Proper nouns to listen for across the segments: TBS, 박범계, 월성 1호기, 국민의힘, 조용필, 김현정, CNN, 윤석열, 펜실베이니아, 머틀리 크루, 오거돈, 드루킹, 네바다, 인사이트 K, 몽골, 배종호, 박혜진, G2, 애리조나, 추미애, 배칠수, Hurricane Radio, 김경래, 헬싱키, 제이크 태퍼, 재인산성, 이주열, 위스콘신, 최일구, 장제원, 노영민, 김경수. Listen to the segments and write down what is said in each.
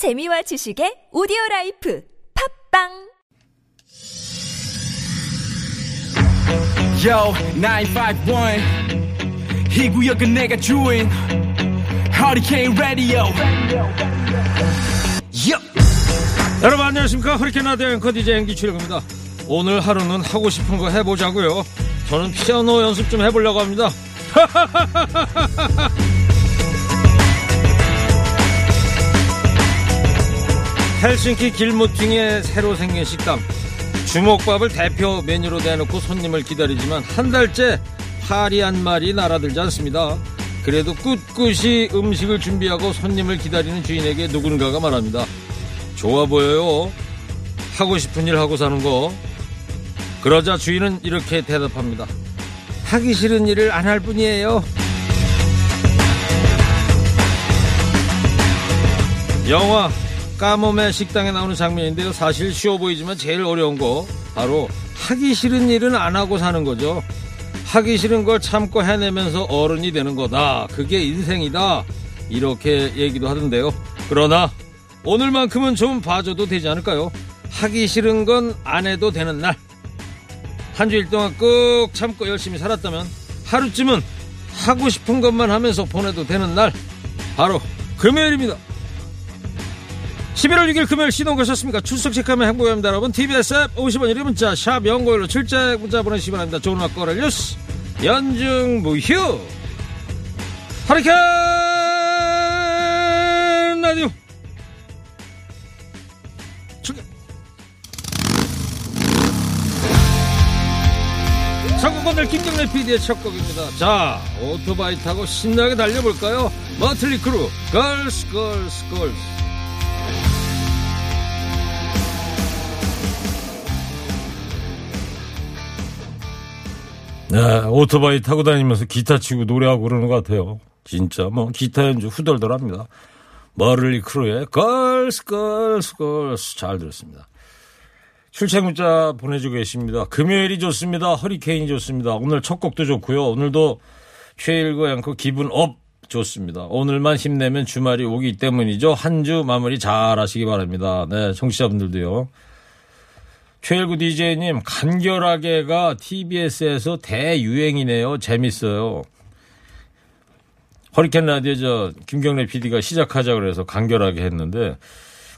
재미와 지식의 오디오라이프 팝빵. Yo, 951. 이 구역은 내가 주인. Hurricane Radio. Yo. 여러분 안녕하십니까? 허리케인 라디오 앵커 DJ 앵기 최일구입니다. 오늘 하루는 하고 싶은 거 해보자고요. 저는 피아노 연습 좀 해보려고 합니다. 헬싱키 길모퉁이에 새로 생긴 식당. 주먹밥을 대표 메뉴로 대놓고 손님을 기다리지만 한 달째 파리 한 마리 날아들지 않습니다. 그래도 꿋꿋이 음식을 준비하고 손님을 기다리는 주인에게 누군가가 말합니다. 좋아 보여요. 하고 싶은 일 하고 사는 거. 그러자 주인은 이렇게 대답합니다. 하기 싫은 일을 안 할 뿐이에요. 영화 까몸의 식당에 나오는 장면인데요. 사실 쉬워 보이지만 제일 어려운 거 바로 하기 싫은 일은 안 하고 사는 거죠. 하기 싫은 걸 참고 해내면서 어른이 되는 거다. 그게 인생이다. 이렇게 얘기도 하던데요. 그러나 오늘만큼은 좀 봐줘도 되지 않을까요? 하기 싫은 건 안 해도 되는 날. 한 주일 동안 꾹 참고 열심히 살았다면 하루쯤은 하고 싶은 것만 하면서 보내도 되는 날. 바로 금요일입니다. 11월 6일 금요일 시동 거셨습니까? 출석 체크하면 행복합니다. 여러분 TBS 앱 50원 1회 문자 샵 연고일로 출첵 문자 보내주시기 바랍니다. 좋은 음악 거래 뉴스 연중 무휴 허리케인 라디오 출격. 전국권들 김경래 PD의 첫 곡입니다. 자, 오토바이 타고 신나게 달려볼까요? 머틀리 크루 걸스. 네, 오토바이 타고 다니면서 기타 치고 노래하고 그러는 것 같아요. 진짜 뭐 기타 연주 후덜덜합니다. 머틀리 크루의 걸스 잘 들었습니다. 출첵 문자 보내주고 계십니다. 금요일이 좋습니다. 허리케인이 좋습니다. 오늘 첫 곡도 좋고요. 오늘도 최일구 앵커 기분 업 좋습니다. 오늘만 힘내면 주말이 오기 때문이죠. 한 주 마무리 잘 하시기 바랍니다. 네, 청취자분들도요. 최일구 DJ님, 간결하게가 TBS에서 대유행이네요. 재밌어요. 허리케인 라디오 저 김경래 PD가 시작하자 그래서 간결하게 했는데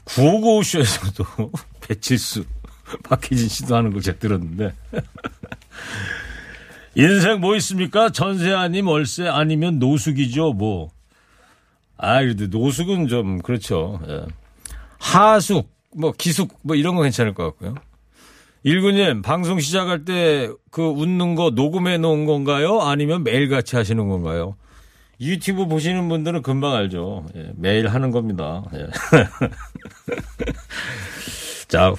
955쇼에서도 배칠수, 박혜진 씨도 하는 걸 제가 들었는데 인생 뭐 있습니까? 전세 아님 월세 아니면 노숙이죠. 뭐. 아, 그래도 노숙은 좀 그렇죠. 예. 하숙, 뭐 기숙 뭐 이런 거 괜찮을 것 같고요. 19님, 방송 시작할 때 그 웃는 거 녹음해 놓은 건가요? 아니면 매일 같이 하시는 건가요? 유튜브 보시는 분들은 금방 알죠. 예, 매일 하는 겁니다. 예. 자,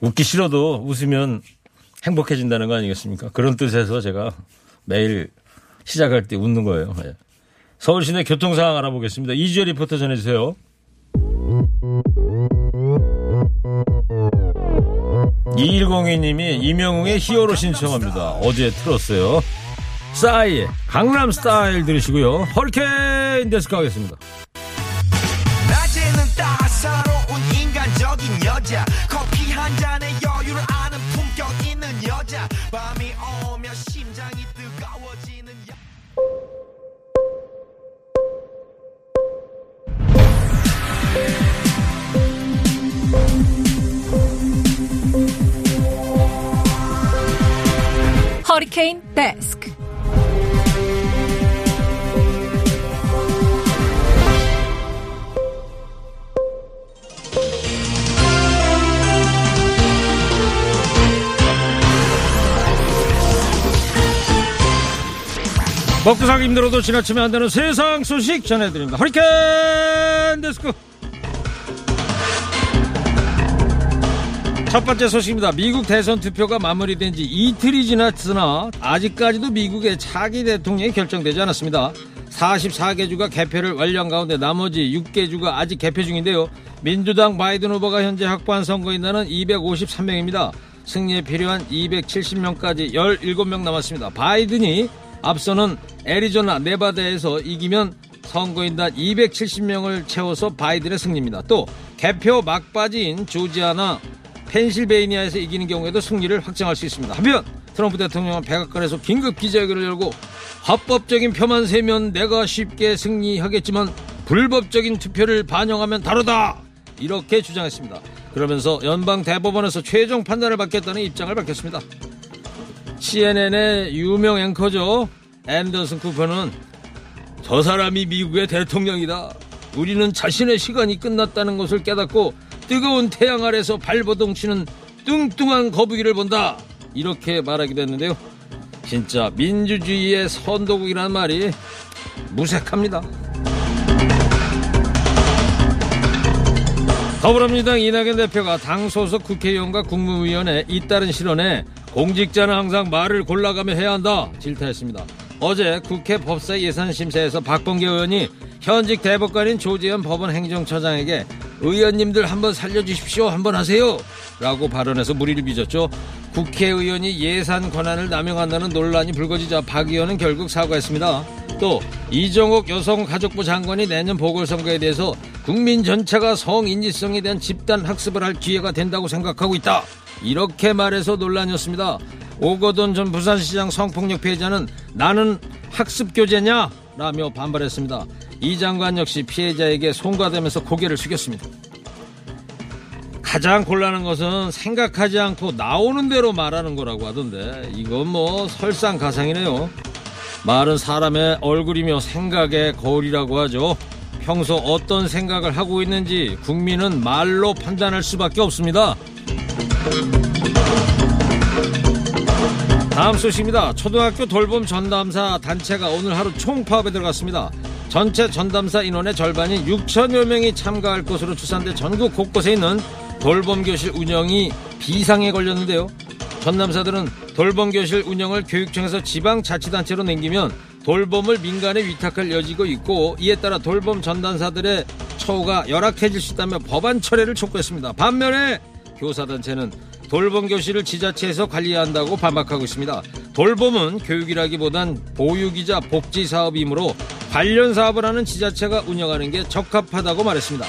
웃기 싫어도 웃으면 행복해진다는 거 아니겠습니까? 그런 뜻에서 제가 매일 시작할 때 웃는 거예요. 예. 서울시내 교통 상황 알아보겠습니다. 이주열 리포터 전해주세요. 네. 2102님이 이명웅의 히어로 신청합니다. 어제 틀었어요. 싸이의 강남스타일 들으시고요. 허리케인 데스크 하겠습니다. 낮에는 따사로운 인간적인 여자, 커피 한 잔에 여유를 아는 품격 있는 여자, 밤이 오면 심장이 뜨거워지는 여... 허리케인 데스크. 먹고 살기 힘들어도 지나치면 안 되는 세상 소식 전해드립니다. 허리케인 데스크. 첫 번째 소식입니다. 미국 대선 투표가 마무리된 지 이틀이 지났으나 아직까지도 미국의 차기 대통령이 결정되지 않았습니다. 44개 주가 개표를 완료한 가운데 나머지 6개 주가 아직 개표 중인데요. 민주당 바이든 후보가 현재 확보한 선거인단은 253명입니다. 승리에 필요한 270명까지 17명 남았습니다. 바이든이 앞서는 애리조나, 네바다에서 이기면 선거인단 270명을 채워서 바이든의 승리입니다. 또 개표 막바지인 조지아나 펜실베이니아에서 이기는 경우에도 승리를 확정할 수 있습니다. 한편 트럼프 대통령은 백악관에서 긴급 기자회견을 열고 합법적인 표만 세면 내가 쉽게 승리하겠지만 불법적인 투표를 반영하면 다르다, 이렇게 주장했습니다. 그러면서 연방대법원에서 최종 판단을 받겠다는 입장을 밝혔습니다. CNN의 유명 앵커죠, 앤더슨 쿠퍼는 저 사람이 미국의 대통령이다, 우리는 자신의 시간이 끝났다는 것을 깨닫고 뜨거운 태양 아래서 발버둥치는 뚱뚱한 거북이를 본다, 이렇게 말하기도 했는데요. 진짜 민주주의의 선도국이라는 말이 무색합니다. 더불어민주당 이낙연 대표가 당 소속 국회의원과 국무위원회 잇따른 실언에 공직자는 항상 말을 골라가며 해야 한다 질타했습니다. 어제 국회 법사 예산심사에서 박범계 의원이 현직 대법관인 조재현 법원 행정처장에게 의원님들 한번 살려주십시오, 한번 하세요 라고 발언해서 물의를 빚었죠. 국회의원이 예산 권한을 남용한다는 논란이 불거지자 박 의원은 결국 사과했습니다. 또 이정옥 여성가족부 장관이 내년 보궐선거에 대해서 국민 전체가 성인지성에 대한 집단학습을 할 기회가 된다고 생각하고 있다, 이렇게 말해서 논란이었습니다. 오거돈 전 부산시장 성폭력 피해자는 나는 학습교재냐 라며 반발했습니다. 이 장관 역시 피해자에게 송구하다면서 고개를 숙였습니다. 가장 곤란한 것은 생각하지 않고 나오는 대로 말하는 거라고 하던데 이건 뭐 설상가상이네요. 말은 사람의 얼굴이며 생각의 거울이라고 하죠. 평소 어떤 생각을 하고 있는지 국민은 말로 판단할 수밖에 없습니다. 다음 소식입니다. 초등학교 돌봄 전담사 단체가 오늘 하루 총파업에 들어갔습니다. 전체 전담사 인원의 절반인 6천여 명이 참가할 것으로 추산돼 전국 곳곳에 있는 돌봄교실 운영이 비상에 걸렸는데요. 전담사들은 돌봄교실 운영을 교육청에서 지방자치단체로 넘기면 돌봄을 민간에 위탁할 여지가 있고 이에 따라 돌봄 전담사들의 처우가 열악해질 수 있다며 법안 철회를 촉구했습니다. 반면에 교사단체는 돌봄교실을 지자체에서 관리해야 한다고 반박하고 있습니다. 돌봄은 교육이라기보단 보육이자 복지사업이므로 관련 사업을 하는 지자체가 운영하는 게 적합하다고 말했습니다.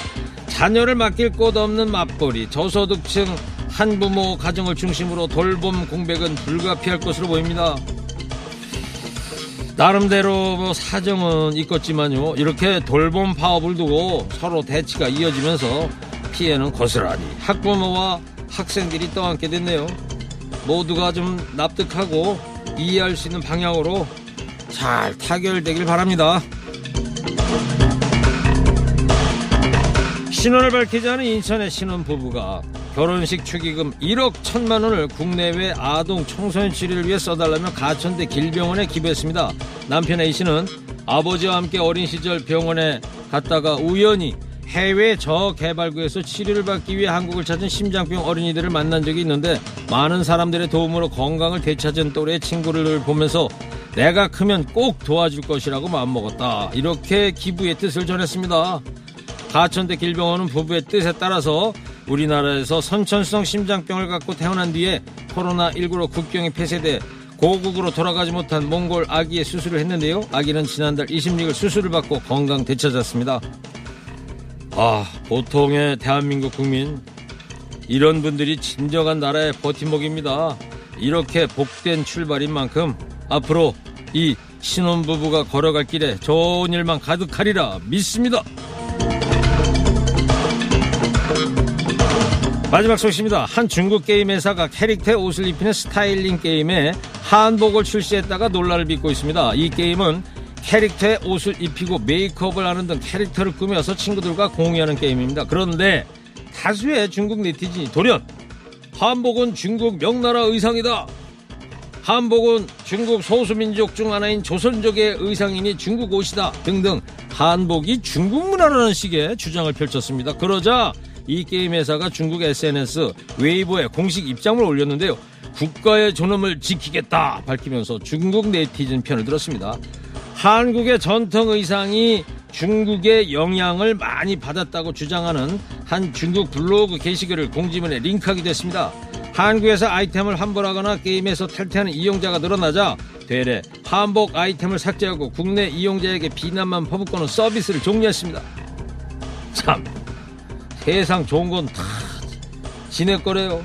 자녀를 맡길 곳 없는 맞벌이, 저소득층, 한부모 가정을 중심으로 돌봄 공백은 불가피할 것으로 보입니다. 나름대로 뭐 사정은 있겠지만요, 이렇게 돌봄 파업을 두고 서로 대치가 이어지면서 피해는 거스란히 학부모와 학생들이 떠안게 됐네요. 모두가 좀 납득하고 이해할 수 있는 방향으로 잘 타결되길 바랍니다. 신원을 밝히지 않은 인천의 신혼부부가 결혼식 축의금 1억 1천만 원을 국내외 아동 청소년 치료를 위해 써달라며 가천대 길병원에 기부했습니다. 남편 A씨는 아버지와 함께 어린 시절 병원에 갔다가 우연히 해외 저개발구에서 치료를 받기 위해 한국을 찾은 심장병 어린이들을 만난 적이 있는데 많은 사람들의 도움으로 건강을 되찾은 또래의 친구를 보면서 내가 크면 꼭 도와줄 것이라고 마음먹었다, 이렇게 기부의 뜻을 전했습니다. 가천대 길병원은 부부의 뜻에 따라서 우리나라에서 선천성 심장병을 갖고 태어난 뒤에 코로나19로 국경이 폐쇄돼 고국으로 돌아가지 못한 몽골 아기의 수술을 했는데요. 아기는 지난달 26일 수술을 받고 건강 되찾았습니다. 보통의 대한민국 국민, 이런 분들이 진정한 나라의 버팀목입니다. 이렇게 복된 출발인 만큼 앞으로 이 신혼부부가 걸어갈 길에 좋은 일만 가득하리라 믿습니다. 마지막 소식입니다. 한 중국 게임 회사가 캐릭터 옷을 입히는 스타일링 게임에 한복을 출시했다가 논란을 빚고 있습니다. 이 게임은 캐릭터에 옷을 입히고 메이크업을 하는 등 캐릭터를 꾸며서 친구들과 공유하는 게임입니다. 그런데 다수의 중국 네티즌이 돌연 한복은 중국 명나라 의상이다, 한복은 중국 소수민족 중 하나인 조선족의 의상이니 중국 옷이다 등등 한복이 중국 문화라는 식의 주장을 펼쳤습니다. 그러자 이 게임 회사가 중국 SNS 웨이보에 공식 입장을 올렸는데요. 국가의 존엄을 지키겠다 밝히면서 중국 네티즌 편을 들었습니다. 한국의 전통 의상이 중국의 영향을 많이 받았다고 주장하는 한 중국 블로그 게시글을 공지문에 링크하기도 했습니다. 한국에서 아이템을 환불하거나 게임에서 탈퇴하는 이용자가 늘어나자 되레 한복 아이템을 삭제하고 국내 이용자에게 비난만 퍼붓고는 서비스를 종료했습니다. 참 세상 좋은 건 다 지낼 거래요.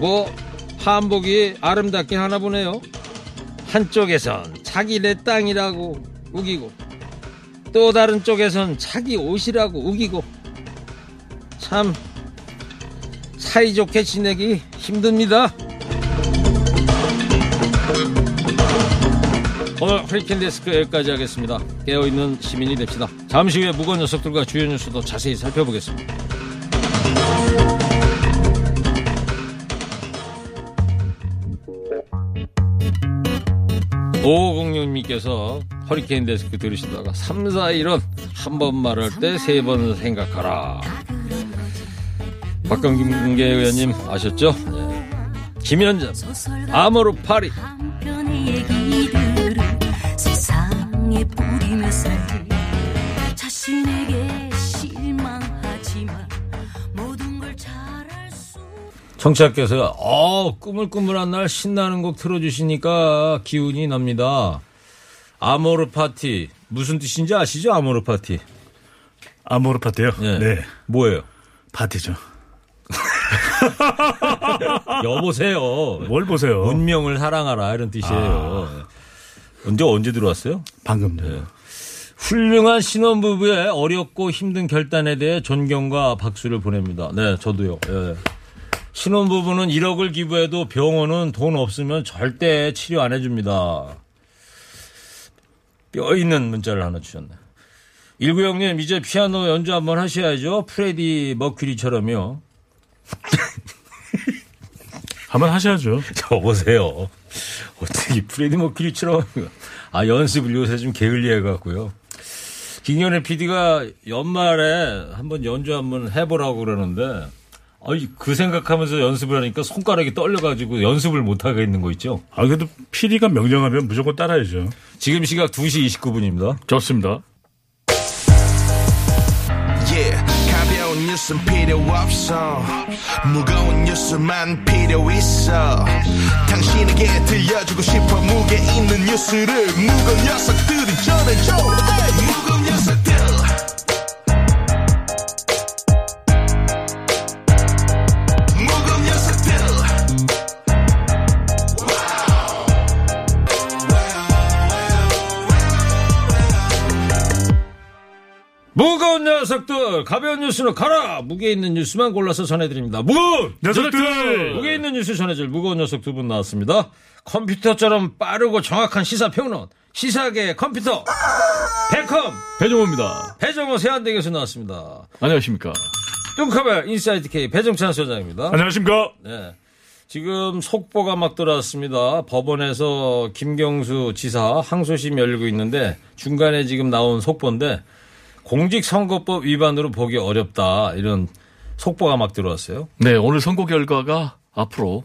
뭐 한복이 아름답긴 하나 보네요. 한쪽에선 자기 내 땅이라고 우기고 또 다른 쪽에선 자기 옷이라고 우기고 참 사이좋게 지내기 힘듭니다. 오늘 허리케인 데스크 여기까지 하겠습니다. 깨어있는 시민이 됩시다. 잠시 후에 무거운 녀석들과 주요 뉴스도 자세히 살펴보겠습니다. 오공룡님께서 허리케인 데스크 들으시다가 3, 4, 1은 한 번 말할 때 3번 생각하라. 박광계 의원님 아셨죠? 네. 김현정 아모르 파리. 청취자께서 꾸물꾸물한 날 신나는 곡 틀어주시니까 기운이 납니다. 아모르 파티 무슨 뜻인지 아시죠? 아모르 파티. 아모르 파티요? 네. 네. 뭐예요? 파티죠. 여보세요. 뭘 보세요? 운명을 사랑하라 이런 뜻이에요. 언제 들어왔어요? 방금요. 네. 훌륭한 신혼부부의 어렵고 힘든 결단에 대해 존경과 박수를 보냅니다. 네, 저도요. 네. 신혼부부는 1억을 기부해도 병원은 돈 없으면 절대 치료 안 해줍니다. 뼈 있는 문자를 하나 주셨네. 190님 이제 피아노 연주 한번 하셔야죠. 프레디 머큐리처럼요. 한번 하셔야죠. 저보세요. 어떻게 프레디 머큐리처럼. 연습을 요새 좀 게을리해갖고요. 김연애 PD가 연말에 한번 연주 한번 해보라고 그러는데 그 생각하면서 연습을 하니까 손가락이 떨려가지고 연습을 못하겠는 거 있죠. 그래도 PD가 명령하면 무조건 따라야죠. 지금 시각 2시 29분입니다. 좋습니다. 가벼운 뉴스는 필요 없어. 무거운 뉴스만 필요 있어. 당신에게 들려주고 싶어. 무게 있는 뉴스를 무거운 녀석들이 전해줘. 무거운 녀석들. 무거운 녀석들, 가벼운 뉴스는 가라. 무게 있는 뉴스만 골라서 전해드립니다. 무거운 녀석들. 무게 있는 뉴스 전해줄 무거운 녀석 두 분 나왔습니다. 컴퓨터처럼 빠르고 정확한 시사평론, 시사계 컴퓨터 백컴 배종호입니다. 배종호 세안대 교수 나왔습니다. 안녕하십니까. 뚱커벨 인사이트 K 배종찬 소장입니다. 안녕하십니까. 네, 지금 속보가 막 들어왔습니다. 법원에서 김경수 지사 항소심 열리고 있는데 중간에 지금 나온 속보인데. 공직선거법 위반으로 보기 어렵다 이런 속보가 막 들어왔어요. 네, 오늘 선거 결과가 앞으로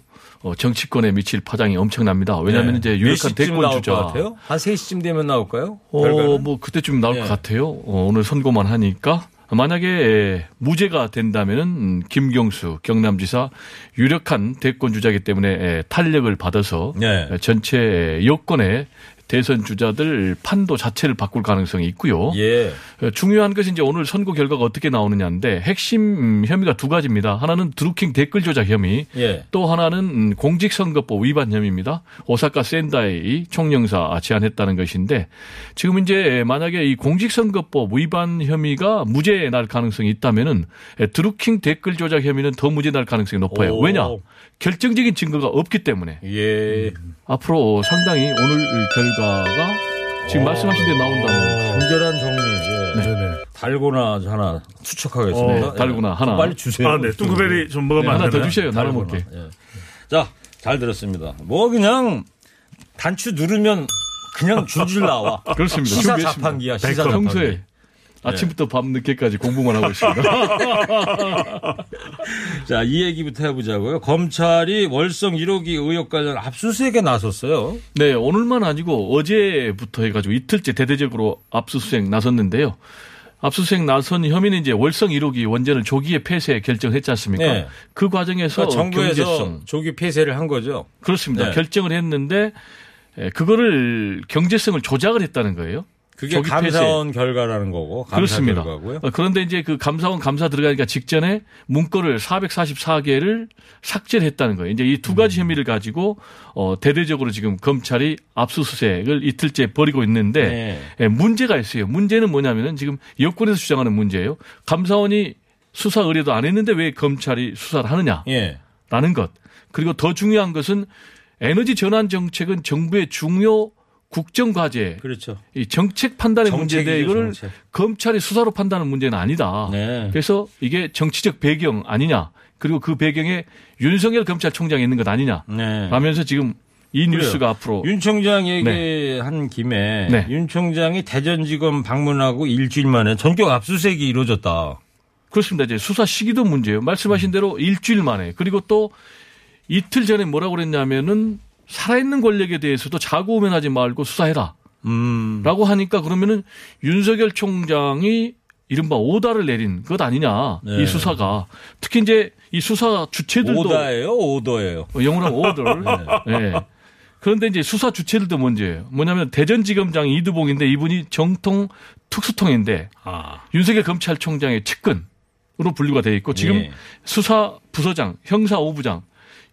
정치권에 미칠 파장이 엄청납니다. 왜냐하면 네. 이제 유력한 대권 주자. 한 3시쯤 되면 나올까요? 뭐 그때쯤 나올 네. 것 같아요. 오늘 선고만 하니까 만약에 무죄가 된다면은 김경수 경남지사 유력한 대권 주자이기 때문에 탄력을 받아서 네. 전체 여권에. 대선 주자들 판도 자체를 바꿀 가능성이 있고요. 예. 중요한 것이 이제 오늘 선고 결과가 어떻게 나오느냐인데 핵심 혐의가 두 가지입니다. 하나는 드루킹 댓글 조작 혐의, 예. 또 하나는 공직선거법 위반 혐의입니다. 오사카 센다이 총영사 제안했다는 것인데 지금 이제 만약에 이 공직선거법 위반 혐의가 무죄에 날 가능성이 있다면은 드루킹 댓글 조작 혐의는 더 무죄 날 가능성이 높아요. 오. 왜냐? 결정적인 증거가 없기 때문에. 예. 앞으로 상당히 오늘 결과가 지금 말씀하신 데 나온다는 간결한 정리. 예. 네. 달고나 하나 추측하겠습니다. 달고나 예. 하나. 빨리 주세요. 네. 뚱그베리 좀 먹으면 안 되나요? 하나 더 주세요. 나눠 먹게. 예. 자, 잘 들었습니다. 뭐 그냥 단추 누르면 그냥 줄줄 나와. 그렇습니다. 시사 자판기야. 시사 자판기. 평소에 아침부터 밤늦게까지 공부만 하고 있습니다. 자, 이 얘기부터 해보자고요. 검찰이 월성 1호기 의혹 관련 압수수색에 나섰어요. 네, 오늘만 아니고 어제부터 해가지고 이틀째 대대적으로 압수수색 나섰는데요. 압수수색 나선 혐의는 이제 월성 1호기 원전을 조기에 폐쇄 결정했지 않습니까? 네. 그 과정에서 그러니까 정부에서 경제성. 조기 폐쇄를 한 거죠. 그렇습니다. 네. 결정을 했는데 그거를 경제성을 조작을 했다는 거예요. 그게 감사원 결과라는 거고. 감사 그렇습니다. 결과고요. 그런데 이제 그 감사원 감사 들어가니까 직전에 문건을 444개를 삭제를 했다는 거예요. 이제 이 두 가지 혐의를 가지고 대대적으로 지금 검찰이 압수수색을 이틀째 벌이고 있는데 네. 문제가 있어요. 문제는 뭐냐면은 지금 여권에서 주장하는 문제예요. 감사원이 수사 의뢰도 안 했는데 왜 검찰이 수사를 하느냐라는 예. 것. 그리고 더 중요한 것은 에너지 전환 정책은 정부의 중요 국정과제. 그렇죠. 이 정책 판단의 문제인데 이거를 정책. 검찰이 수사로 판단하는 문제는 아니다. 네. 그래서 이게 정치적 배경 아니냐. 그리고 그 배경에 윤석열 검찰총장이 있는 것 아니냐. 네. 라면서 지금 이 그래요. 뉴스가 앞으로. 윤 총장 얘기한 네. 김에 네. 윤 총장이 대전지검 방문하고 일주일 만에 전격 압수수색이 이루어졌다. 그렇습니다. 이제 수사 시기도 문제예요. 말씀하신 대로 일주일 만에. 그리고 또 이틀 전에 뭐라고 그랬냐면은 살아있는 권력에 대해서도 자고 오면하지 말고 수사해라. 라고 하니까 그러면은 윤석열 총장이 이른바 오다를 내린 것 아니냐. 네. 이 수사가. 특히 이제 이 수사 주체들도. 오다예요? 오더예요? 영어로 오더. 네. 네. 그런데 이제 수사 주체들도 문제예요. 뭐냐면 대전지검장 이두봉인데 이분이 정통 특수통인데 아. 윤석열 검찰총장의 측근으로 분류가 되어 있고 지금 예. 수사 부서장, 형사 5부장.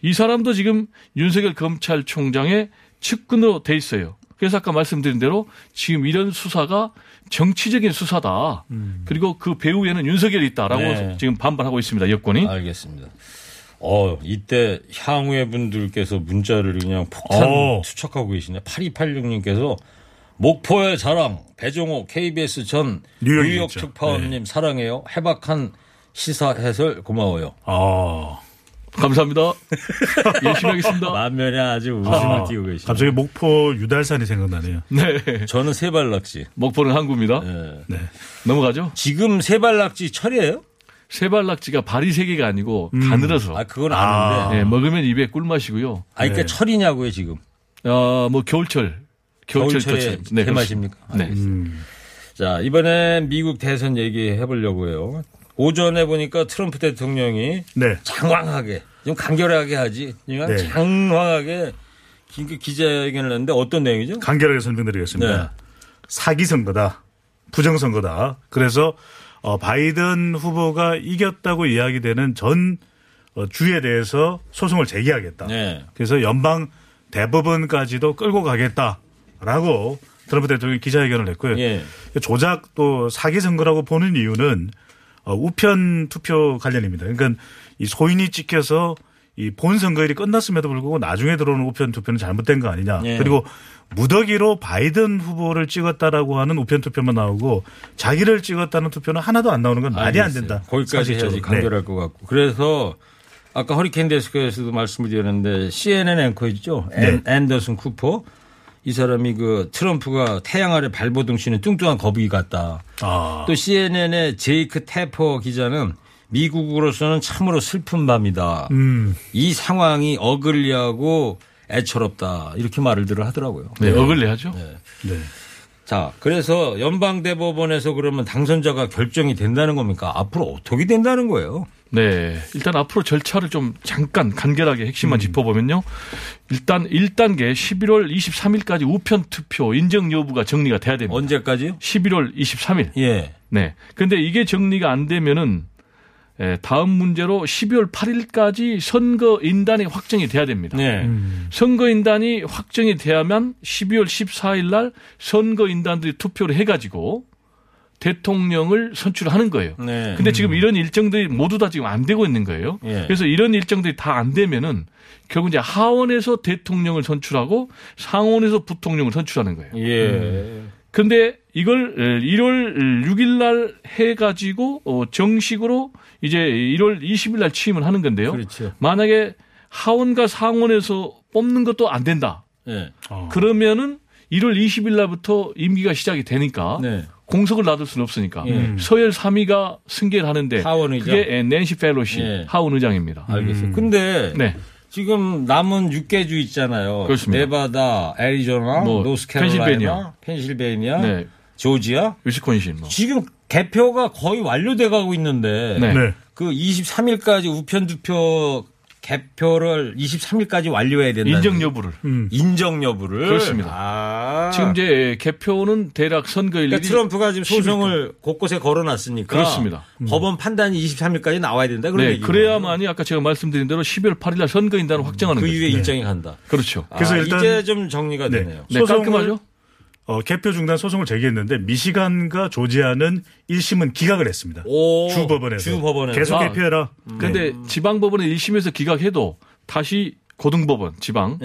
이 사람도 지금 윤석열 검찰총장의 측근으로 돼 있어요. 그래서 아까 말씀드린 대로 지금 이런 수사가 정치적인 수사다. 그리고 그 배후에는 윤석열이 있다라고 네. 지금 반발하고 있습니다. 여권이. 알겠습니다. 이때 향후의 분들께서 문자를 그냥 폭탄 투척하고 계시네. 8286님께서 목포의 자랑 배종호 KBS 전 뉴욕 특파원님 네. 사랑해요. 해박한 시사 해설 고마워요. 감사합니다. 열심히 하겠습니다. 만면에 아주 웃음을 띄우고 계시네요. 갑자기 목포 유달산이 생각나네요. 네. 저는 세발낙지. 목포는 항구입니다. 네. 네. 넘어가죠. 지금 세발낙지 철이에요? 세발낙지가 발이 세 개가 아니고 가늘어서. 그건 아는데. 네, 먹으면 입에 꿀맛이고요. 그러니까 네. 철이냐고요 지금? 뭐 겨울철. 네. 개맛입니까? 네. 자, 이번엔 미국 대선 얘기해 보려고 해요. 오전에 보니까 트럼프 대통령이 네. 장황하게 좀 간결하게 하지 네. 장황하게 긴급 기자회견을 했는데 어떤 내용이죠? 간결하게 설명드리겠습니다. 네. 사기 선거다. 부정선거다. 그래서 바이든 후보가 이겼다고 이야기되는 전 주에 대해서 소송을 제기하겠다. 네. 그래서 연방 대법원까지도 끌고 가겠다라고 트럼프 대통령이 기자회견을 했고요. 네. 조작 또 사기 선거라고 보는 이유는 우편 투표 관련입니다. 그러니까 이 소인이 찍혀서 이 본 선거일이 끝났음에도 불구하고 나중에 들어오는 우편 투표는 잘못된 거 아니냐. 네. 그리고 무더기로 바이든 후보를 찍었다라고 하는 우편 투표만 나오고 자기를 찍었다는 투표는 하나도 안 나오는 건 말이 안 된다. 거기까지 해야지 간결할 네. 것 같고. 그래서 아까 허리케인 데스크에서도 말씀을 드렸는데 CNN 앵커였죠. 네. 앤더슨 쿠퍼. 이 사람이 그 트럼프가 태양 아래 발버둥 치는 뚱뚱한 거북이 같다. 또 CNN의 제이크 태퍼 기자는 미국으로서는 참으로 슬픈 밤이다. 이 상황이 어글리하고 애처롭다. 이렇게 말들을 하더라고요. 네, 네. 어글리하죠. 네. 네. 자, 그래서 연방대법원에서 그러면 당선자가 결정이 된다는 겁니까? 앞으로 어떻게 된다는 거예요? 네. 일단 앞으로 절차를 좀 잠깐 간결하게 핵심만 짚어보면요. 일단 1단계 11월 23일까지 우편 투표 인정 여부가 정리가 돼야 됩니다. 언제까지요? 11월 23일. 예. 네. 근데 이게 정리가 안 되면은 다음 문제로 12월 8일까지 선거인단이 확정이 돼야 됩니다. 네. 선거인단이 확정이 돼야만 12월 14일 날 선거인단들이 투표를 해가지고 대통령을 선출하는 거예요. 네. 근데 지금 이런 일정들이 모두 다 지금 안 되고 있는 거예요. 네. 그래서 이런 일정들이 다 안 되면은 결국 이제 하원에서 대통령을 선출하고 상원에서 부통령을 선출하는 거예요. 예. 근데 이걸 1월 6일 날 해가지고 정식으로 이제 1월 20일 날 취임을 하는 건데요. 그렇죠. 만약에 하원과 상원에서 뽑는 것도 안 된다. 네. 그러면은 1월 20일 날부터 임기가 시작이 되니까 네. 공석을 놔둘 수는 없으니까 서열 3위가 승계를 하는데 하원의장. 그게 낸시 펠로시 네. 하원의장입니다. 알겠어요. 근데 네. 지금 남은 6개 주 있잖아요. 그렇습니다. 네바다, 애리조나, 뭐, 노스캐롤라이나, 펜실베이니아, 네. 조지아, 위스콘신. 뭐. 지금 개표가 거의 완료돼가고 있는데 네. 그 23일까지 우편 투표 개표를 23일까지 완료해야 된다. 인정 여부를. 인정 여부를. 그렇습니다. 아. 지금 이제 개표는 대략 선거일이. 그러니까 트럼프가 지금 소송을 10일까지. 곳곳에 걸어놨으니까. 그렇습니다. 법원 판단이 23일까지 나와야 된다. 그런 네, 그래야만이 아까 제가 말씀드린 대로 11월 8일날 선거인단을 확정하는 거죠. 그 이후에 일정이 간다. 그렇죠. 그래서 아, 일단 이제 좀 정리가 네. 되네요. 네, 깔끔하죠? 개표 중단 소송을 제기했는데 미시간과 조지아는 1심은 기각을 했습니다. 오, 주 법원에서. 계속 개표해라. 그런데 지방법원은 1심에서 기각해도 다시 고등법원, 지방,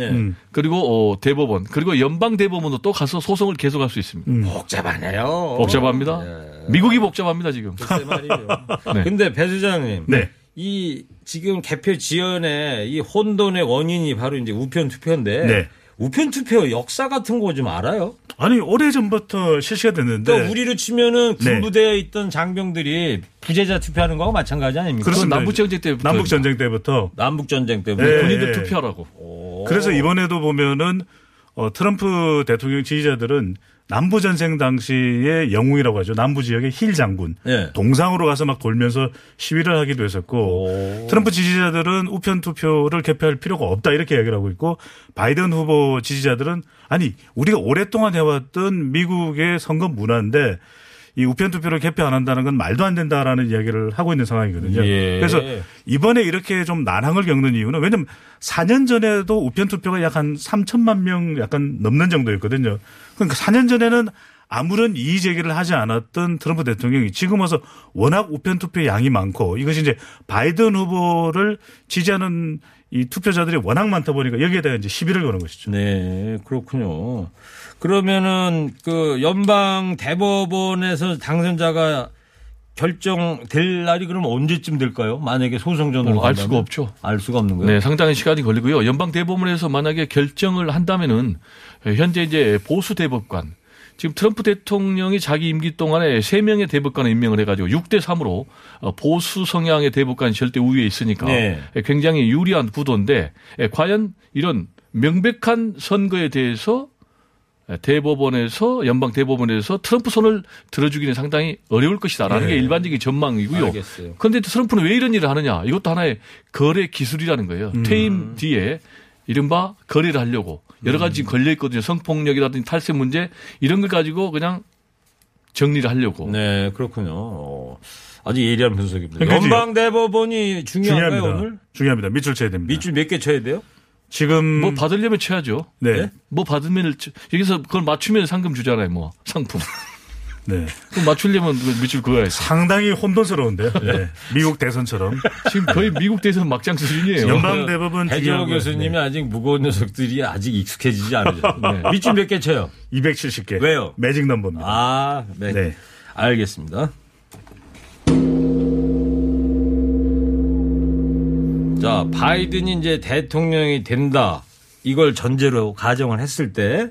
그리고 대법원, 그리고 연방대법원도 또 가서 소송을 계속할 수 있습니다. 복잡하네요. 복잡합니다. 네. 미국이 복잡합니다, 지금. 글쎄 말이에요. 그런데 네. 배 소장님. 네. 이 지금 개표 지연의 이 혼돈의 원인이 바로 이제 우편 투표인데. 네. 우편 투표 역사 같은 거 좀 알아요? 아니 오래전부터 실시가 됐는데 그러니까 우리로 치면은 군부대에 네. 있던 장병들이 부재자 투표하는 거하고 마찬가지 아닙니까? 그렇습니다. 남북 전쟁 때부터 네. 군인들 투표하라고. 오. 그래서 이번에도 보면은 트럼프 대통령 지지자들은 남부 전쟁 당시의 영웅이라고 하죠. 남부 지역의 힐 장군. 네. 동상으로 가서 막 돌면서 시위를 하기도 했었고 오. 트럼프 지지자들은 우편 투표를 개표할 필요가 없다 이렇게 이야기를 하고 있고 바이든 후보 지지자들은 아니 우리가 오랫동안 해왔던 미국의 선거 문화인데 이 우편 투표를 개표 안 한다는 건 말도 안 된다라는 이야기를 하고 있는 상황이거든요. 예. 그래서 이번에 이렇게 좀 난항을 겪는 이유는 왜냐하면 4년 전에도 우편 투표가 약 한 3천만 명 약간 넘는 정도였거든요. 그러니까 4년 전에는 아무런 이의 제기를 하지 않았던 트럼프 대통령이 지금 와서 워낙 우편 투표의 양이 많고 이것이 이제 바이든 후보를 지지하는 이 투표자들이 워낙 많다 보니까 여기에다가 이제 시비를 거는 것이죠. 네, 그렇군요. 그러면은 그 연방 대법원에서 당선자가 결정될 날이 그럼 언제쯤 될까요? 만약에 소송전으로 알 수가 없죠. 알 수가 없는 거예요. 네, 상당히 시간이 걸리고요. 연방 대법원에서 만약에 결정을 한다면은 현재 이제 보수 대법관 지금 트럼프 대통령이 자기 임기 동안에 3명의 대법관을 임명을 해가지고 6대3으로 보수 성향의 대법관이 절대 우위에 있으니까 네. 굉장히 유리한 구도인데 과연 이런 명백한 선거에 대해서 대법원에서 연방 대법원에서 트럼프 손을 들어주기는 상당히 어려울 것이다라는 네. 게 일반적인 전망이고요. 알겠어요. 그런데 트럼프는 왜 이런 일을 하느냐. 이것도 하나의 거래 기술이라는 거예요. 퇴임 뒤에 이른바 거래를 하려고 여러 가지 걸려있거든요. 성폭력이라든지 탈세 문제 이런 걸 가지고 그냥 정리를 하려고. 네, 그렇군요. 아주 예리한 분석입니다. 그러니까 연방대법원이 중요한가요, 오늘? 중요합니다. 밑줄 쳐야 됩니다. 밑줄 몇 개 쳐야 돼요? 지금 뭐 받으려면 쳐야죠. 네. 뭐 받으면 여기서 그걸 맞추면 상금 주잖아요. 뭐 상품. 네. 그럼 맞추려면 밑줄 그어야죠. 상당히 혼돈스러운데요. 네. 미국 대선처럼. 지금 거의 미국 대선 막장 수준이에요. 연방대법원 배종호 교수님이 네. 아직 무거운 녀석들이 아직 익숙해지지 않으셨어요. 네. 밑줄 몇 개 쳐요? 270개. 왜요? 매직 넘버입니다. 아, 네. 네. 알겠습니다. 자, 바이든이 이제 대통령이 된다. 이걸 전제로 가정을 했을 때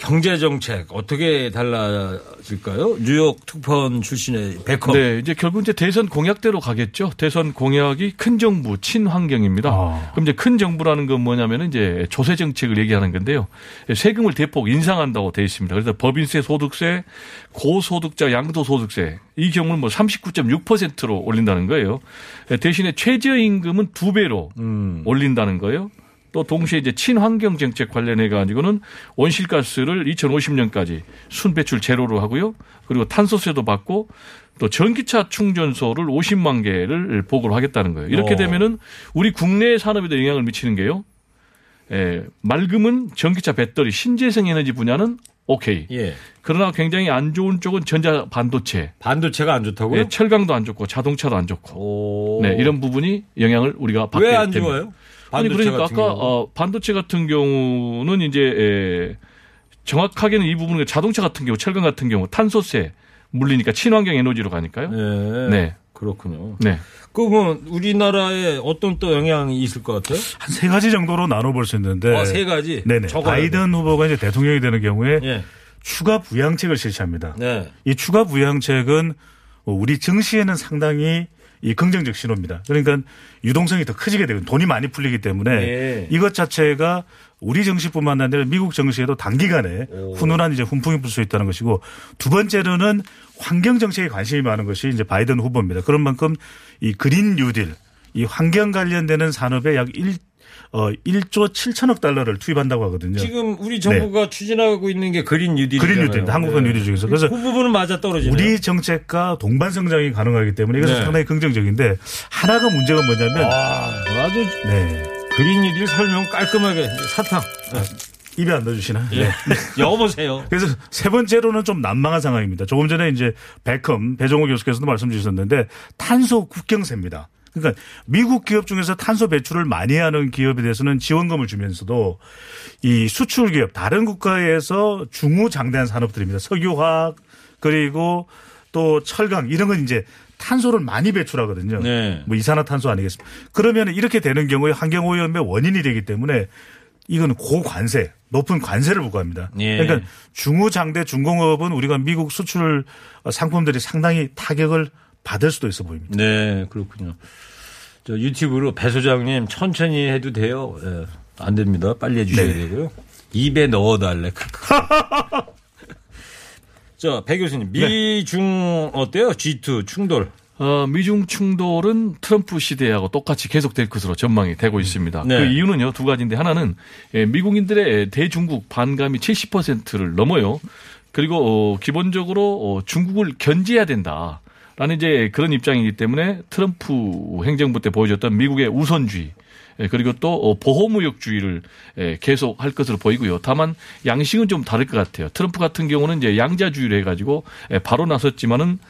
경제정책 어떻게 달라질까요? 뉴욕 특파원 출신의 백허. 네, 이제 결국 이제 대선 공약대로 가겠죠. 대선 공약이 큰 정부, 친환경입니다. 아. 그럼 이제 큰 정부라는 건 뭐냐면 이제 조세 정책을 얘기하는 건데요. 세금을 대폭 인상한다고 되어 있습니다. 그래서 법인세, 소득세, 고소득자, 양도소득세 이 경우는 뭐 39.6%로 올린다는 거예요. 대신에 최저임금은 2배로 올린다는 거예요. 또 동시에 이제 친환경 정책 관련해 가지고는 온실가스를 2050년까지 순배출 제로로 하고요. 그리고 탄소세도 받고 또 전기차 충전소를 50만 개를 보급을 하겠다는 거예요. 이렇게 되면은 우리 국내 산업에도 영향을 미치는 게요. 예, 맑음은 전기차 배터리, 신재생 에너지 분야는 오케이. 예. 그러나 굉장히 안 좋은 쪽은 전자 반도체. 반도체가 안 좋다고요? 예, 철강도 안 좋고 자동차도 안 좋고. 네, 이런 부분이 영향을 우리가 받게 됩니다. 왜 안 좋아요? 아니 그러니까 아까 반도체 같은 경우는 이제 정확하게는 이 부분은 자동차 같은 경우, 철강 같은 경우 탄소세 물리니까 친환경 에너지로 가니까요. 네, 네. 그렇군요. 네. 그러면 우리나라에 어떤 또 영향이 있을 것 같아요? 한 3가지 정도로 나눠볼 수 있는데. 아, 3가지? 네네. 바이든 후보가 이제 대통령이 되는 경우에 네. 추가 부양책을 실시합니다. 네. 이 추가 부양책은 우리 증시에는 상당히 이 긍정적 신호입니다. 그러니까 유동성이 더 커지게 되고 돈이 많이 풀리기 때문에 네. 이것 자체가 우리 정시뿐만 아니라 미국 정시에도 단기간에 훈훈한 이제 훈풍이 불 수 있다는 것이고 두 번째로는 환경 정책에 관심이 많은 것이 이제 바이든 후보입니다. 그런 만큼 이 그린 뉴딜 이 환경 관련되는 산업에 약 1조 7천억 달러를 투입한다고 하거든요. 지금 우리 정부가 추진하고 있는 게 그린 뉴딜이잖아요. 그린 뉴딜, 한국은 뉴딜 중에서. 그래서 그 부분은 맞아떨어지네요. 우리 정책과 동반 성장이 가능하기 때문에 이것은 상당히 긍정적인데 하나가 문제가 뭐냐면 아주 그린 뉴딜 설명 깔끔하게 사탕. 입에 안 넣어주시나? 예. 여보세요. 그래서 세 번째로는 좀 난망한 상황입니다. 조금 전에 이제 배종호 교수께서도 말씀 주셨는데 탄소 국경세입니다. 그러니까 미국 기업 중에서 탄소 배출을 많이 하는 기업에 대해서는 지원금을 주면서도 이 수출 기업, 다른 국가에서 중우장대한 산업들입니다. 석유화학 그리고 또 철강 이런 건 이제 탄소를 많이 배출하거든요. 네. 뭐 이산화탄소 아니겠습니까? 그러면 이렇게 되는 경우에 환경오염의 원인이 되기 때문에 이건 고관세, 높은 관세를 부과합니다. 예. 그러니까 중우장대 중공업은 우리가 미국 수출 상품들이 상당히 타격을 받을 수도 있어 보입니다. 네, 그렇군요. 저 유튜브로 배 소장님 천천히 해도 돼요. 네, 안 됩니다. 빨리 해 주셔야 되고요. 입에 넣어달래. 자, 배 교수님. 미중 어때요? G2 충돌. 미중 충돌은 트럼프 시대하고 똑같이 계속될 것으로 전망이 되고 있습니다. 네. 그 이유는요, 두 가지인데 하나는 미국인들의 대중국 반감이 70%를 넘어요. 그리고 기본적으로 중국을 견제해야 된다라는 이제 그런 입장이기 때문에 트럼프 행정부 때 보여줬던 미국의 우선주의. 그리고 또 보호무역주의를 계속 할 것으로 보이고요. 다만 양식은 좀 다를 것 같아요. 트럼프 같은 경우는 이제 양자주의를 해가지고 바로 나섰지만은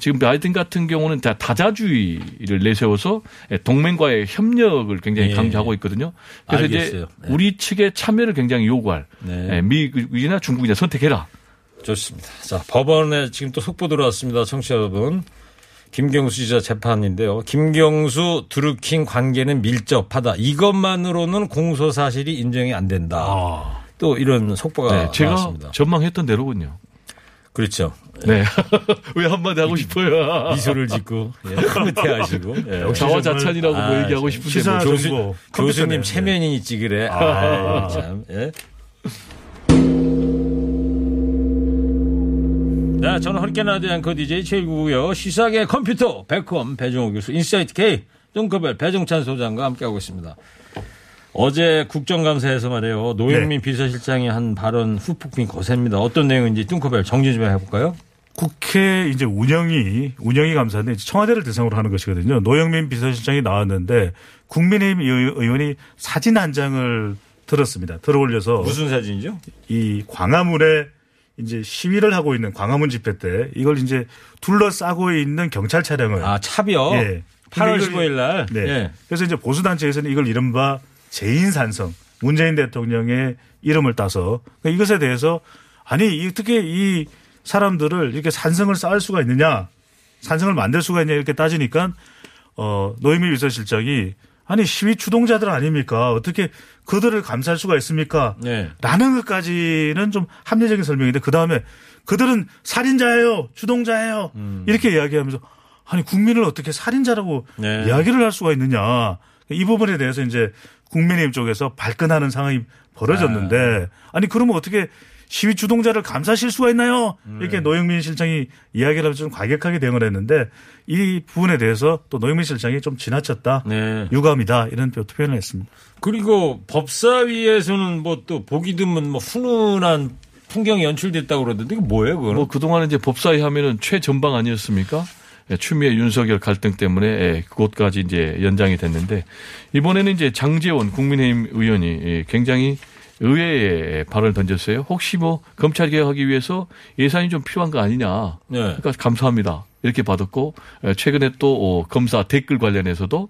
지금 바이든 같은 경우는 다 다자주의를 내세워서 동맹과의 협력을 굉장히 강조하고 있거든요. 그래서 알겠어요. 이제 우리 측의 참여를 굉장히 요구할 미국이나 중국이나 선택해라. 좋습니다. 자, 법원에 지금 또 속보 들어왔습니다. 청취자 여러분. 김경수 지사 재판인데요. 김경수 드루킹 관계는 밀접하다. 이것만으로는 공소 사실이 인정이 안 된다. 또 이런 속보가 나왔습니다. 제가 전망했던 대로군요. 그렇죠. 네. 왜 한마디 하고 싶어요? 미소를 짓고, 흐뭇해하시고. 자화자찬이라고 뭐 얘기하고 싶은데. 뭐 교수님 체면이지 그래. 참. 예. 네, 저는 허리케인 라디오 앵커 DJ 최일구고요. 시사계 컴퓨터 백홈 배종호 교수, 인사이트 K 뚱커벨 배종찬 소장과 함께하고 있습니다. 어제 국정감사에서 말이에요. 노영민 비서실장이 한 발언 후폭풍이 거셉니다. 어떤 내용인지 뚱커벨 정리 좀 해볼까요? 국회 이제 운영이 감사인데 청와대를 대상으로 하는 것이거든요. 노영민 비서실장이 나왔는데 국민의힘 의원이 사진 한 장을 들었습니다. 들어올려서. 무슨 사진이죠? 이 광화문에 이제 시위를 하고 있는 광화문 집회 때 이걸 이제 둘러싸고 있는 경찰 차량을. 아, 차벽? 예. 8월 15일 날. 네. 예. 그래서 이제 보수단체에서는 이걸 이른바 재인산성, 문재인 대통령의 이름을 따서 그러니까 이것에 대해서 아니 어떻게 이 사람들을 이렇게 산성을 쌓을 수가 있느냐, 산성을 만들 수가 있냐 이렇게 따지니까 노영민 비서실장이 아니 시위 추동자들 아닙니까? 어떻게 그들을 감쌀 수가 있습니까? 네. 라는 것까지는 좀 합리적인 설명인데 그다음에 그들은 살인자예요, 추동자예요 이렇게 이야기하면서 아니 국민을 어떻게 살인자라고 이야기를 할 수가 있느냐. 이 부분에 대해서 이제 국민의힘 쪽에서 발끈하는 상황이 벌어졌는데 아니 그러면 어떻게 시위 주동자를 감싸실 수가 있나요? 이렇게 노영민 실장이 이야기를 하면서 좀 과격하게 대응을 했는데 이 부분에 대해서 또 노영민 실장이 좀 지나쳤다. 유감이다. 이런 표현을 했습니다. 그리고 법사위에서는 뭐 또 보기 드문 뭐 훈훈한 풍경이 연출됐다고 그러던데 이거 뭐예요? 그거는? 뭐 그동안 이제 법사위 하면은 최전방 아니었습니까? 추미애 윤석열 갈등 때문에 그곳까지 이제 연장이 됐는데 이번에는 이제 장제원 국민의힘 의원이 굉장히 의회에 발언을 던졌어요. 혹시 뭐 검찰 개혁하기 위해서 예산이 좀 필요한 거 아니냐. 그러니까 감사합니다. 이렇게 받았고 최근에 또 검사 댓글 관련해서도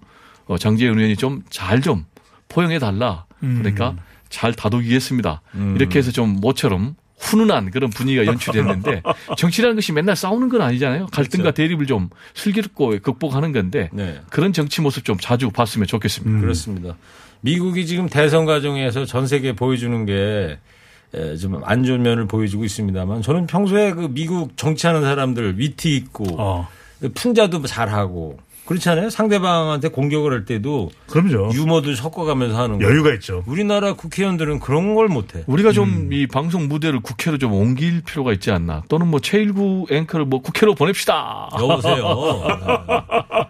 장제원 의원이 좀 잘 좀 포용해 달라. 그러니까 잘 다독이겠습니다. 이렇게 해서 좀 모처럼. 훈훈한 그런 분위기가 연출됐는데 정치라는 것이 맨날 싸우는 건 아니잖아요. 갈등과 대립을 좀 슬기롭고 극복하는 건데 그런 정치 모습 좀 자주 봤으면 좋겠습니다. 그렇습니다. 미국이 지금 대선 과정에서 전 세계에 보여주는 게 좀 안 좋은 면을 보여주고 있습니다만 저는 평소에 그 미국 정치하는 사람들 위트 있고 풍자도 잘하고 그렇지 않아요? 상대방한테 공격을 할 때도 그럼요. 유머도 섞어가면서 하는 여유가 거. 있죠. 우리나라 국회의원들은 그런 걸 못해. 우리가 좀 이 방송 무대를 국회로 좀 옮길 필요가 있지 않나. 또는 뭐 최일구 앵커를 뭐 국회로 보냅시다. 여보세요.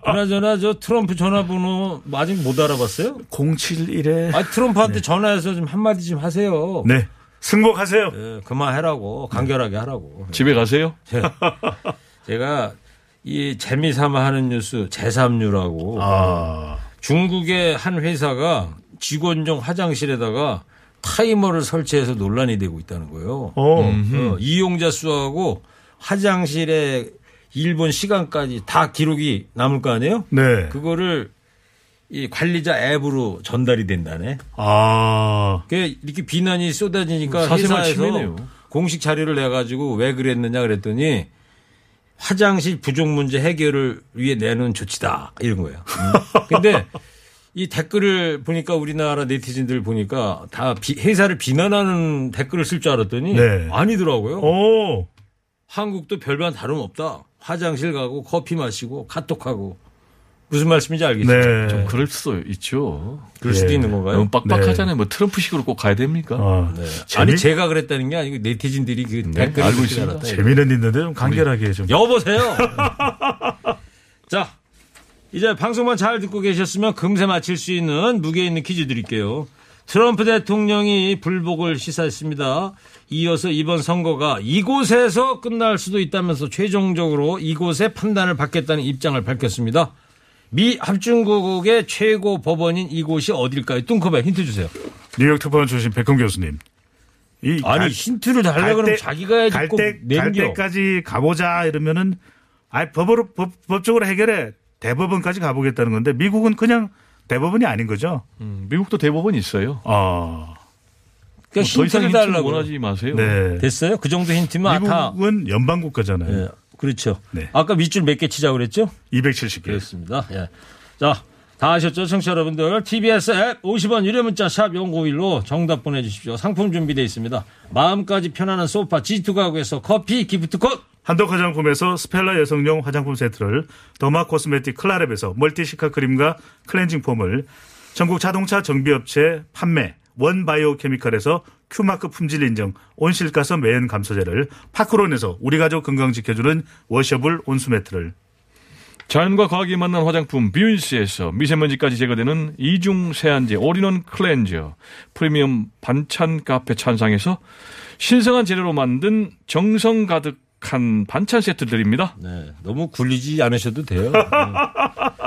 그나저나 저 트럼프 전화번호 아직 못 알아봤어요? 071에. 아 트럼프한테 네. 전화해서 좀 한마디 좀 하세요. 네. 승복하세요. 네, 그만하라고. 간결하게 하라고. 집에 가세요. 네. 제가 이 재미삼아 하는 뉴스 제3유라고 중국의 한 회사가 직원용 화장실에다가 타이머를 설치해서 논란이 되고 있다는 거예요. 이용자 수하고 화장실의 일본 시간까지 다 기록이 남을 거 아니에요? 네. 그거를 이 관리자 앱으로 전달이 된다네. 아. 이렇게 비난이 쏟아지니까 회사에서 공식 자료를 내가지고 왜 그랬느냐 그랬더니 화장실 부족 문제 해결을 위해 내놓은 조치다. 이런 거예요. 근데 이 댓글을 보니까 우리나라 네티즌들 보니까 다 회사를 비난하는 댓글을 쓸 줄 알았더니 네. 아니더라고요. 오. 한국도 별반 다름없다. 화장실 가고 커피 마시고 카톡하고. 무슨 말씀인지 알겠어요. 네. 좀 그럴 수도 있죠. 그럴 수도 네. 있는 건가요? 너무 빡빡하잖아요. 네. 뭐 트럼프식으로 꼭 가야 됩니까? 아, 네. 아니 제가 그랬다는 게 아니고 네티즌들이 그 네. 댓글을 알고 있습니다. 재미는 있는데 좀 간결하게 좀. 여보세요. 자, 이제 방송만 잘 듣고 계셨으면 금세 맞힐 수 있는 무게 있는 퀴즈 드릴게요. 트럼프 대통령이 불복을 시사했습니다. 이어서 이번 선거가 이곳에서 끝날 수도 있다면서 최종적으로 이곳의 판단을 받겠다는 입장을 밝혔습니다. 미 합중국의 최고 법원인 이곳이 어딜까요? 뚱커벨 힌트 주세요. 뉴욕 특파원 출신 백훈 교수님. 힌트를 달라 그러면 자기가 갈 때까지 가보자 이러면은 법으로 법적으로 해결해 대법원까지 가보겠다는 건데 미국은 그냥 대법원이 아닌 거죠. 미국도 대법원이 있어요. 그러니까 뭐 힌트를 달라고 원하지 마세요. 네. 됐어요? 그 정도 힌트면 미국은 연방 국가잖아요. 네. 그렇죠. 네. 아까 밑줄 몇 개 치자고 그랬죠? 270개. 그렇습니다. 예. 자, 다 아셨죠? 청취자 여러분들. TBS 앱 50원 유료 문자 샵 051로 정답 보내주십시오. 상품 준비되어 있습니다. 마음까지 편안한 소파 G2 가구에서 커피 기프트콘. 한독 화장품에서 스펠라 여성용 화장품 세트를 더마 코스메틱 클라랩에서 멀티시카 크림과 클렌징 폼을 전국 자동차 정비업체 판매 원바이오 케미칼에서 큐마크 품질 인정 온실가스 매연 감소제를 파크론에서 우리 가족 건강 지켜주는 워셔블 온수매트를 자연과 과학이 만난 화장품 뷰인스에서 미세먼지까지 제거되는 이중 세안제 올인원 클렌저 프리미엄 반찬 카페 찬상에서 신성한 재료로 만든 정성 가득한 반찬 세트 드립니다. 네, 너무 굴리지 않으셔도 돼요.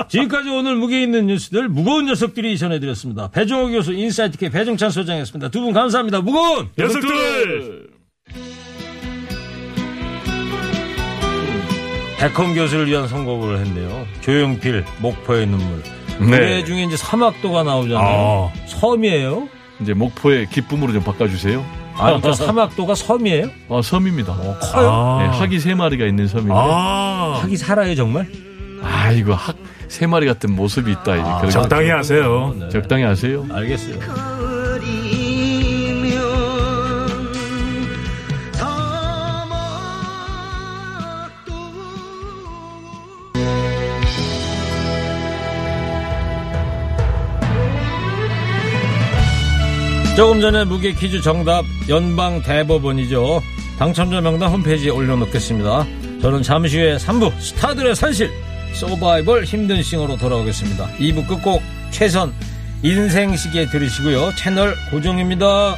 지금까지 오늘 무게 있는 뉴스들 무거운 녀석들이 전해드렸습니다. 배종호 교수 인사이트K 배종찬 소장이었습니다. 두 분 감사합니다. 무거운 녀석들. 백헌 교수를 위한 선곡을 했네요. 조용필 목포의 눈물. 노래 네. 중에 이제 사막도가 나오잖아요. 섬이에요. 이제 목포의 기쁨으로 좀 바꿔주세요. 그러니까 사막도가 섬이에요? 섬입니다. 커요? 네, 하기 3마리가 있는 섬인데 하기 살아요 정말? 이거 학 3마리 같은 모습이 있다. 이제 적당히 하세요. 네. 적당히 하세요. 알겠어요. 조금 전에 무게 퀴즈 정답 연방 대법원이죠. 당첨자 명단 홈페이지에 올려놓겠습니다. 저는 잠시 후에 3부 스타들의 산실 서바이벌 힘든 싱어로 돌아오겠습니다. 2부 끝곡 최선 인생시계 들으시고요. 채널 고정입니다.